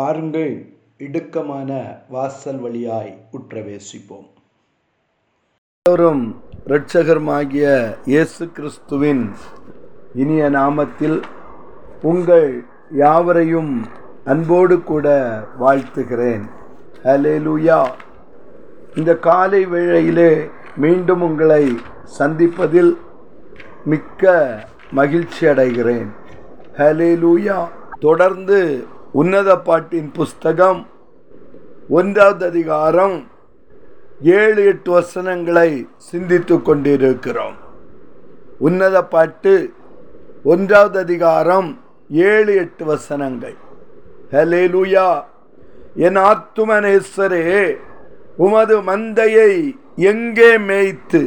பாருங்கள், இடுக்கமான வாசல் வழியாய் உற்றவேசிப்போம். எல்லோரும் இரட்சகருமாகிய இயேசு கிறிஸ்துவின் இனிய நாமத்தில் உங்கள் யாவரையும் அன்போடு கூட வாழ்த்துகிறேன். அல்லேலூயா. இந்த காலை வேளையிலே மீண்டும் உங்களை சந்திப்பதில் மிக்க மகிழ்ச்சி அடைகிறேன். அல்லேலூயா. தொடர்ந்து உன்னத பாட்டின் புஸ்தகம் 1வது அதிகாரம் 7-8 வசனங்களை சிந்தித்து கொண்டிருக்கிறோம். உன்னத பாட்டு 1வது அதிகாரம் 7-8 வசனங்கள். ஹல்லேலூயா. என் ஆத்துமனேசரே, உமது மந்தையை எங்கே மேய்த்து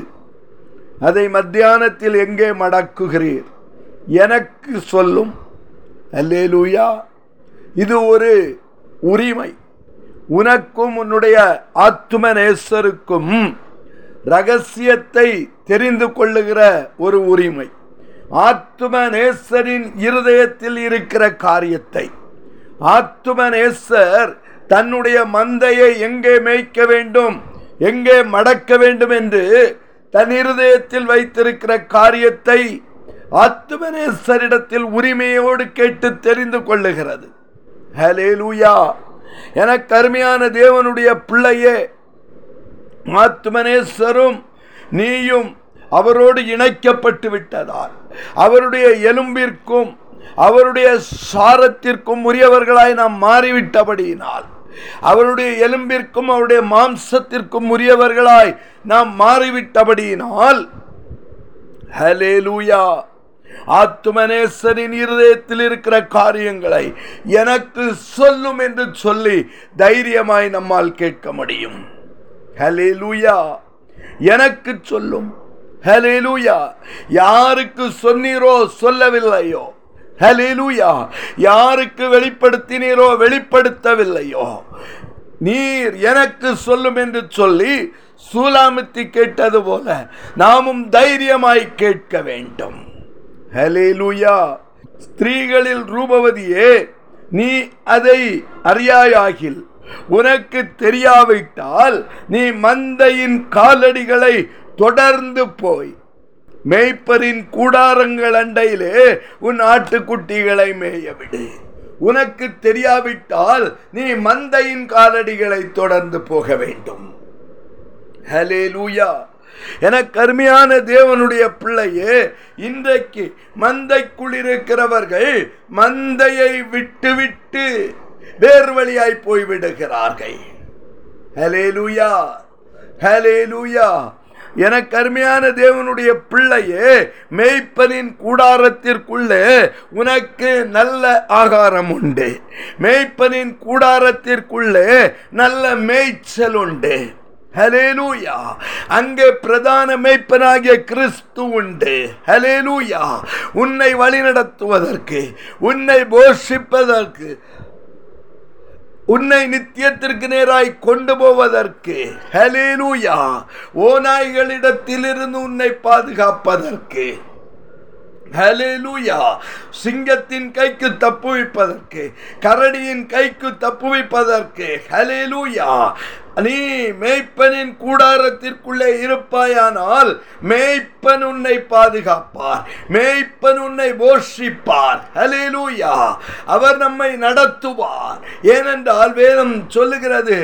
அதை மத்தியானத்தில் எங்கே மடக்குகிறீர் எனக்கு சொல்லும். அல்லேலூயா. இது ஒரு உரிமை. உனக்கும் உன்னுடைய ஆத்துமநேசருக்கும் இரகசியத்தை தெரிந்து கொள்ளுகிற ஒரு உரிமை. ஆத்துமநேசரின் இருதயத்தில் இருக்கிற காரியத்தை ஆத்துமநேசர் தன்னுடைய மந்தையை எங்கே மேய்க்க வேண்டும், எங்கே மடக்க வேண்டும் என்று தன் இருதயத்தில் வைத்திருக்கிற காரியத்தை ஆத்துமநேசரிடத்தில் உரிமையோடு கேட்டு தெரிந்து கொள்ளுகிறது. ஹல்லேலூயா. எனக்கு அருமையான தேவனுடைய பிள்ளையே, ஆத்துமநேசரும் நீயும் அவரோடு இணைக்கப்பட்டு விட்டதால் அவருடைய எலும்பிற்கும் அவருடைய சாரத்திற்கும் உரியவர்களாய் நாம் மாறிவிட்டபடியினால், அவருடைய எலும்பிற்கும் அவருடைய மாம்சத்திற்கும் உரியவர்களாய் நாம் மாறிவிட்டபடியினால், ஹல்லேலூயா, ஆத்துமநேசரின் இருதயத்தில் இருக்கிற காரியங்களை எனக்கு சொல்லும் என்று சொல்லி தைரியமாய் நம்மால் கேட்க முடியும். ஹல்லேலூயா. எனக்கு சொல்லும். ஹல்லேலூயா. யாருக்கு சொன்னீரோ சொல்லவில்லையோ, ஹல்லேலூயா, யாருக்கு வெளிப்படுத்தினீரோ வெளிப்படுத்தவில்லையோ, நீர் எனக்கு சொல்லும் என்று சொல்லி சூலாமித்தி கேட்டது போல நாமும் தைரியமாய் கேட்க வேண்டும். ஹல்லேலூயா. ஸ்திரீகளில் ரூபவதியே, நீ அதை அறியாயாகில், உனக்கு தெரியாவிட்டால் நீ மந்தையின் காலடிகளை தொடர்ந்து போய் மேய்ப்பரின் கூடாரங்கள் அண்டையிலே உன் ஆட்டுக்குட்டிகளை மேயவிடு. உனக்கு தெரியாவிட்டால் நீ மந்தையின் காலடிகளை தொடர்ந்து போக வேண்டும். ஹல்லேலூயா. எனக்கு அருமையான தேவனுடைய பிள்ளையே, இன்றைக்கு மந்தைக்குள் இருக்கிறவர்கள் மந்தையை விட்டுவிட்டு வேறு வழியாய் போய்விடுகிறார்கள். ஹல்லேலூயா. ஹல்லேலூயா. எனக்கு அருமையான தேவனுடைய பிள்ளையே, மேய்ப்பனின் கூடாரத்திற்குள்ளே உனக்கு நல்ல ஆகாரம் உண்டு, மேய்ப்பனின் கூடாரத்திற்குள்ளே நல்ல மேய்ச்சல் உண்டு. ஹல்லேலூயா. அங்கே பிரதான மேய்ப்பனாகிய கிறிஸ்து உண்டு. ஹல்லேலூயா. உன்னை வழிநடத்துவதற்கு, உன்னை போஷிப்பதற்கு, உன்னை நித்தியத்திற்கு நேராய் கொண்டு போவதற்கு, ஹல்லேலூயா, ஓநாய்களிடத்திலிருந்து உன்னை பாதுகாப்பதற்கு, ஹல்லேலூயா, சிங்கத்தின் கைக்கு தப்புவிப்பதற்கு, கரடியின் கைக்கு தப்புவிப்பதற்கு, ஹல்லேலூயா, நீ மேய்ப்பனின் கூடாரத்திற்குள்ளே இருப்பாயானால் மேய்ப்பன் உன்னை பாதுகாப்பார், மேய்ப்பன் உன்னை போஷிப்பார். ஹல்லேலூயா. அவர் நம்மை நடத்துவார். ஏனென்றால் வேதம் சொல்லுகிறது,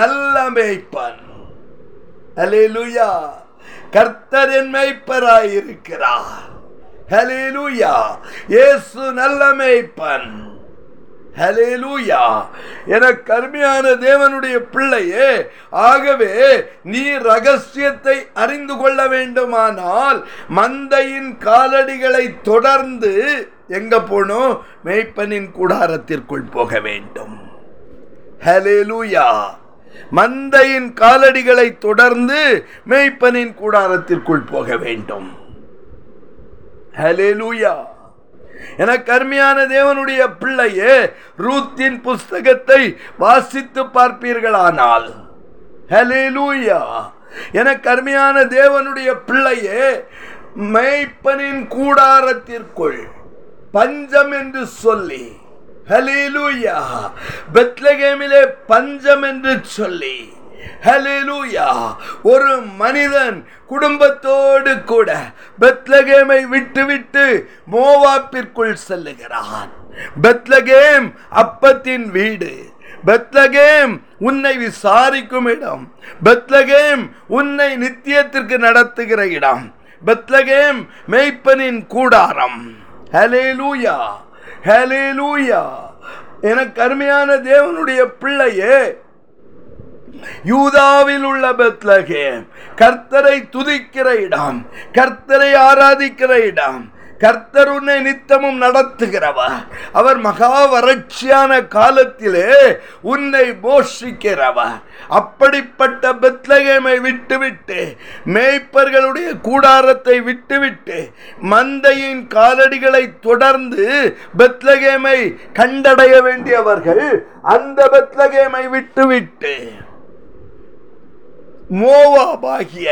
நல்ல மேய்ப்பன், ஹல்லேலூயா, கர்த்தர் என் மேய்ப்பராயிருக்கிறார். ஹல்லேலூயா. இயேசு நல்ல மேய்ப்பன். ஹல்லேலூயா. எனக்கு அருமையான தேவனுடைய பிள்ளையே, ஆகவே நீ ரகசியத்தை அறிந்து கொள்ள வேண்டுமானால் மந்தையின் காலடிகளை தொடர்ந்து எங்கே போனோம், மேய்ப்பனின் கூடாரத்திற்குள் போக வேண்டும். ஹல்லேலூயா. மந்தையின் காலடிகளை தொடர்ந்து மேய்ப்பனின் கூடாரத்திற்குள் போக வேண்டும். ஹல்லேலூயா. எனக்கு அருமையான தேவனுடைய பிள்ளையே, ரூத்தின் புஸ்தகத்தை வாசித்து பார்ப்பீர்களானால், ஹல்லேலூயா, எனக்கு அருமையான தேவனுடைய பிள்ளையே, மேய்ப்பனின் கூடாரத்திற்குள் பஞ்சம் என்று சொல்லி ஹல்லேலூயா. பெத்லகேமிலே பஞ்சம் என்று சொல்லி ஹல்லேலூயா ஒரு மனிதன் குடும்பத்தோடு கூட பெத்லகேமை விட்டுவிட்டு மோவாப்பிற்குள் செல்லுகிறான். பெத்லகேம் அப்பத்தின் வீடு, பெத்லகேம் உன்னை விசாரிக்கும் இடம், பெத்லகேம் உன்னை நித்தியத்திற்கு நடத்துகிற இடம், பெத்லகேம் மேய்ப்பனின் கூடாரம். ஹல்லேலூயா ஹல்லேலூயா. எனக்கு அருமையான தேவனுடைய பிள்ளையே, யூதாவில் உள்ள பெத்லகேம் கர்த்தரை துதிக்கிற இடம், கர்த்தரை ஆராதிக்கிற இடம். கர்த்தர் உன்னை நித்தமும் நடத்துகிறவர். அவர் மகா வறட்சியான காலத்திலே உன்னை போஷிக்கிறவர். அப்படிப்பட்ட பெத்லகேமை விட்டுவிட்டு, மேய்ப்பர்களுடைய கூடாரத்தை விட்டுவிட்டு, மந்தையின் காலடிகளை தொடர்ந்து பெத்லகேமை கண்டடைய வேண்டியவர்கள் அந்த பெத்லகேமை விட்டுவிட்டு மோவாபாகிய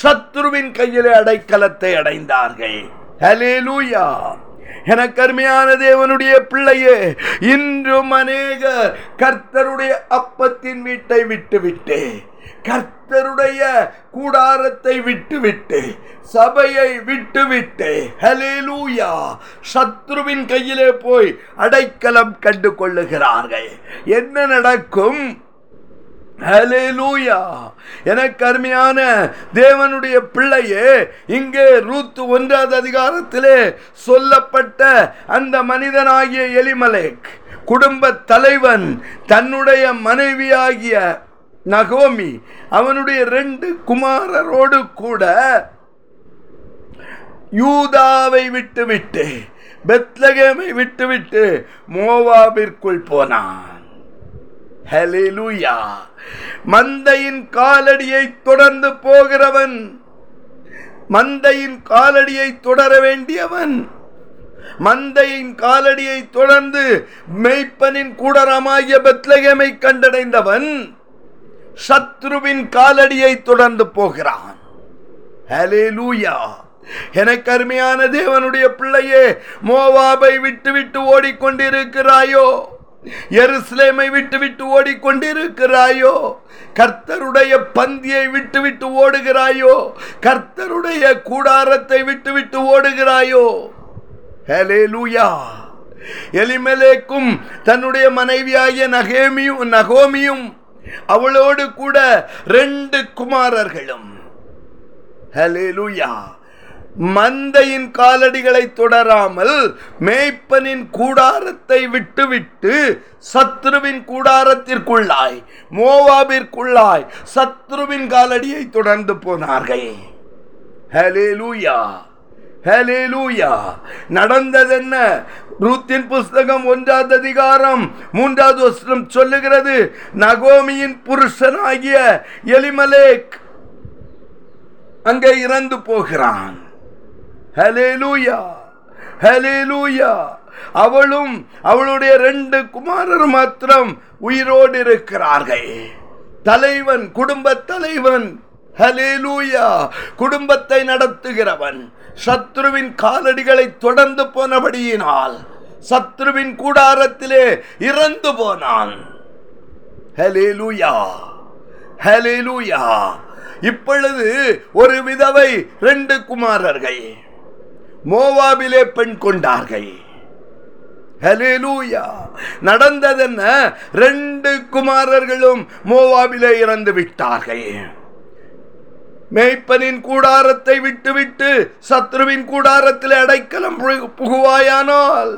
சத்ருவின் கையிலே அடைக்கலத்தை அடைந்தார்கள். ஹல்லேலூயா. எனக்கு அருமையான தேவனுடைய பிள்ளையே, இன்றும் அநேகர் கர்த்தருடைய அப்பத்தின் வீட்டை விட்டுவிட்டு, கர்த்தருடைய கூடாரத்தை விட்டுவிட்டு, சபையை விட்டுவிட்டு ஹல்லேலூயா சத்ருவின் கையிலே போய் அடைக்கலம் கண்டு கொள்ளுகிறார்கள். என்ன நடக்கும்? ஹல்லேலூயா. எனக்கு அருமையான தேவனுடைய பிள்ளையே, இங்கே ரூத் 1ஆவது அதிகாரத்திலே சொல்லப்பட்ட அந்த மனிதனாகிய எலிமெலேக் குடும்ப தலைவன் தன்னுடைய மனைவியாகிய நகோமி அவனுடைய 2 குமாரரோடு கூட யூதாவை விட்டுவிட்டு, பெத்லகேமை விட்டுவிட்டு மோவாபிற்குள் போனான். ஹல்லேலூயா. மந்தையின் காலடியை தொடர்ந்து போகிறவன், மந்தையின் காலடியை தொடர வேண்டியவன், மந்தையின் காலடியை தொடர்ந்து மேய்ப்பனின் கூடாரமாகிய பெத்லகேமை கண்டடைந்தவன் சத்ருவின் காலடியை தொடர்ந்து போகிறான். ஹல்லேலூயா. எனக்கு அருமையான தேவனுடைய பிள்ளையே, மோவாபை விட்டுவிட்டு ஓடிக்கொண்டிருக்கிறாயோ, எருசலேமை விட்டுவிட்டு ஓடிக்கொண்டிருக்கிறாயோ, கர்த்தருடைய பந்தியை விட்டுவிட்டு ஓடுகிறாயோ, கர்த்தருடைய கூடாரத்தை விட்டுவிட்டு ஓடுகிறாயோ? ஹல்லேலூயா. எலிமெலேக்கும் தன்னுடைய மனைவியாகிய நகோமியும் அவளோடு கூட 2 குமாரர்களும் ஹல்லேலூயா மந்தையின் காலடிகளை தொடராமல் மேய்ப்பனின் கூடாரத்தை விட்டுவிட்டு சத்ருவின் கூடாரத்திற்குள்ளாய், மோவாபிற்குள்ளாய் சத்ருவின் காலடியை தொடர்ந்து போனார்கள். ஹல்லேலூயா ஹல்லேலூயா. நடந்தது என்ன? ரூத்தின் புஸ்தகம் 1ஆவது அதிகாரம் 3ஆவது வசனம் சொல்லுகிறது, நகோமியின் புருஷனாகிய எலிமெலேக் அங்கே இறந்து போகிறான். ஹல்லேலூயா ஹல்லேலூயா. அவளும் அவளுடைய 2 குமாரர் மாத்திரம் உயிரோடு இருக்கிறார்கள். தலைவன், குடும்ப தலைவன், ஹல்லேலூயா குடும்பத்தை நடத்துகிறவன் சத்ருவின் காலடிகளை தொடர்ந்து போனபடியினால் சத்ருவின் கூடாரத்திலே இறந்து போனான். ஹல்லேலூயா ஹல்லேலூயா. இப்பொழுது ஒரு விதவை 2 குமாரர்கள் மோவாபிலே பெண் கொண்டார்கள். ஹல்லேலூயா. நடந்ததென்ன? 2 குமாரர்களும் மோவாபிலே இறந்து விட்டார்கள். மேய்ப்பனின் கூடாரத்தை விட்டுவிட்டு சத்ருவின் கூடாரத்தில் அடைக்கலம் புகுவாயானால்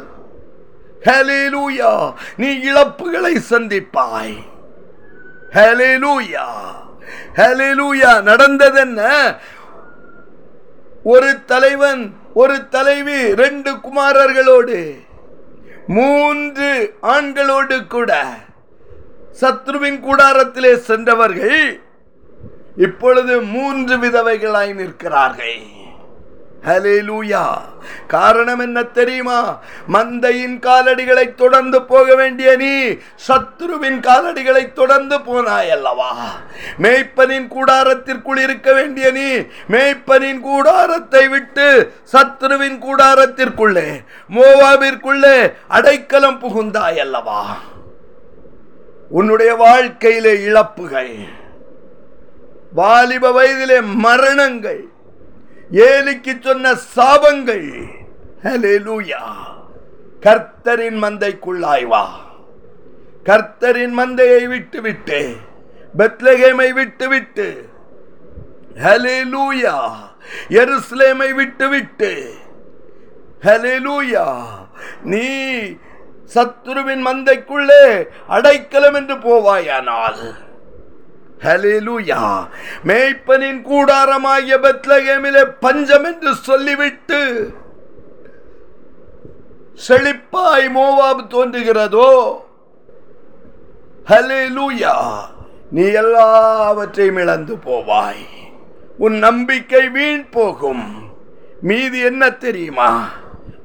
ஹல்லேலூயா நீ இழப்புகளை சந்திப்பாய். ஹல்லேலூயா ஹல்லேலூயா. நடந்ததென்ன? ஒரு தலைவன், ஒரு தலைவி 2 குமாரர்களோடு 3 ஆண்களோடு கூட சத்ருவின் கூடாரத்திலே சென்றவர்கள் இப்பொழுது 3 விதவைகளாய் நிற்கிறார்கள். ஹல்லேலூயா. காரணம் என்ன தெரியுமா? மந்தையின் காலடிகளை தொடர்ந்து போக வேண்டிய நீ சத்துருவின் காலடிகளை தொடர்ந்து போனாய் அல்லவா? மேய்ப்பனின் கூடாரத்திற்குள் இருக்க வேண்டிய நீ மேய்ப்பனின் கூடாரத்தை விட்டு சத்துருவின் கூடாரத்திற்குள்ளே மோவாபிற்குள்ளே அடைக்கலம் புகுந்தாய் அல்லவா? உன்னுடைய வாழ்க்கையிலே இழப்புகள், வாலிப வயதிலே மரணங்கள், ஏலிக்கு சொன்ன சாபங்கள். ஹல்லேலூயா. கர்த்தரின் மந்தைக்குள்ளாய் வா. கர்த்தரின் மந்தையை விட்டுவிட்டு, பெத்லகேமை விட்டுவிட்டு, ஹல்லேலூயா, எருசலேமை விட்டுவிட்டு, ஹல்லேலூயா, நீ சத்துருவின் மந்தைக்குள்ளே அடைக்கலம் என்று போவாயானால், ஹல்லேலூயா, மேய்ப்பனின் கூடாரமாகிய பெத்லகேமிலே பஞ்சம் என்று சொல்லிவிட்டு செழிப்பாய் மோவாப் தோன்றுகிறதோ, ஹல்லேலூயா, நீ எல்லாவற்றையும் இழந்து போவாய். உன் நம்பிக்கை வீண் போகும். மீதி என்ன தெரியுமா?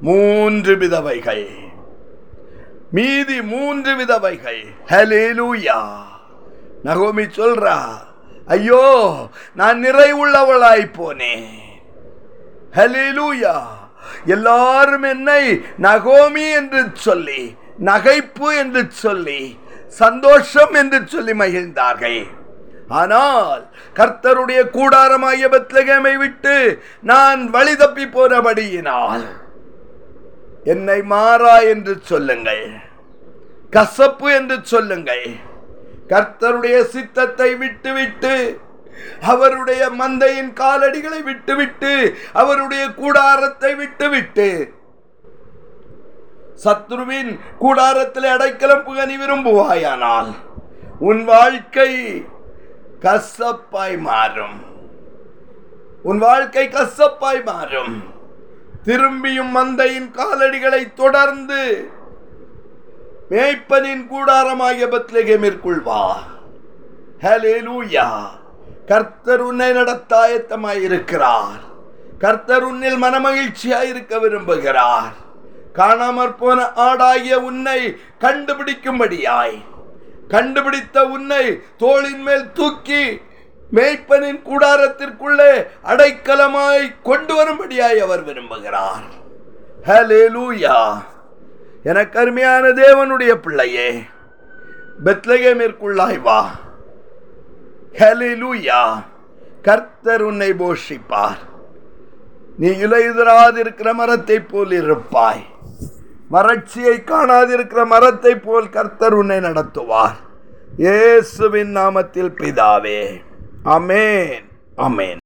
மூன்று விதவைகள். மீதி மூன்று விதவைகள். ஹல்லேலூயா. நகோமி சொல்றா, ஐயோ நான் நிறைவுள்ளவளாய் போனேன். ஹல்லேலூயா. எல்லாரும் என்னை நகோமி என்று சொல்லி, நகைப்பு என்று சொல்லி, சந்தோஷம் என்று சொல்லி மகிழ்ந்தார்கள். ஆனால் கர்த்தருடைய கூடாரமாகிய பெத்லகேமை விட்டு நான் வழி தப்பி போனபடியினால் என்னை மாறா என்று சொல்லுங்கள், கசப்பு என்று சொல்லுங்கள். கர்த்தருடைய சித்தத்தை விட்டுவிட்டு, அவருடைய மந்தையின் காலடிகளை விட்டுவிட்டு, அவருடைய கூடாரத்தை விட்டுவிட்டு சத்துருவின் கூடாரத்தில் அடைக்கலம் புக நீ விரும்புவாயானால் உன் வாழ்க்கை கசப்பாய் மாறும். உன் வாழ்க்கை கசப்பாய் மாறும். திரும்பியும் மந்தையின் காலடிகளை தொடர்ந்து மேய்ப்பனின் கூடாரமாகிய பெத்லகேமிற்குள் வா. ஹல்லேலூயா. கர்த்தர் உன்னை நடத்தாயத்தமாயிருக்கிறார். கர்த்தர் உன்னில் மனமகிழ்ச்சியாயிருக்க விரும்புகிறார். காணாமற் போன ஆடாகிய உன்னை கண்டுபிடிக்கும்படியாய், கண்டுபிடித்த உன்னை தோளின் மேல் தூக்கி மேய்ப்பனின் கூடாரத்திற்குள்ளே அடைக்கலமாய் கொண்டு வரும்படியாய் அவர் விரும்புகிறார். ஹல்லேலூயா. எனக்கு அருமையான தேவனுடைய பிள்ளையே, பெத்லகேமிற்குள்ளாய் வா. ஹல்லேலூயா. கர்த்தர் உன்னை போஷிப்பார். நீ இலையுதிராதிருக்கிற மரத்தை போல் இருப்பாய். வறட்சியை காணாதிருக்கிற மரத்தை போல் கர்த்தர் உன்னை நடத்துவார். இயேசுவின் நாமத்தில் பிதாவே, அமேன், அமேன்.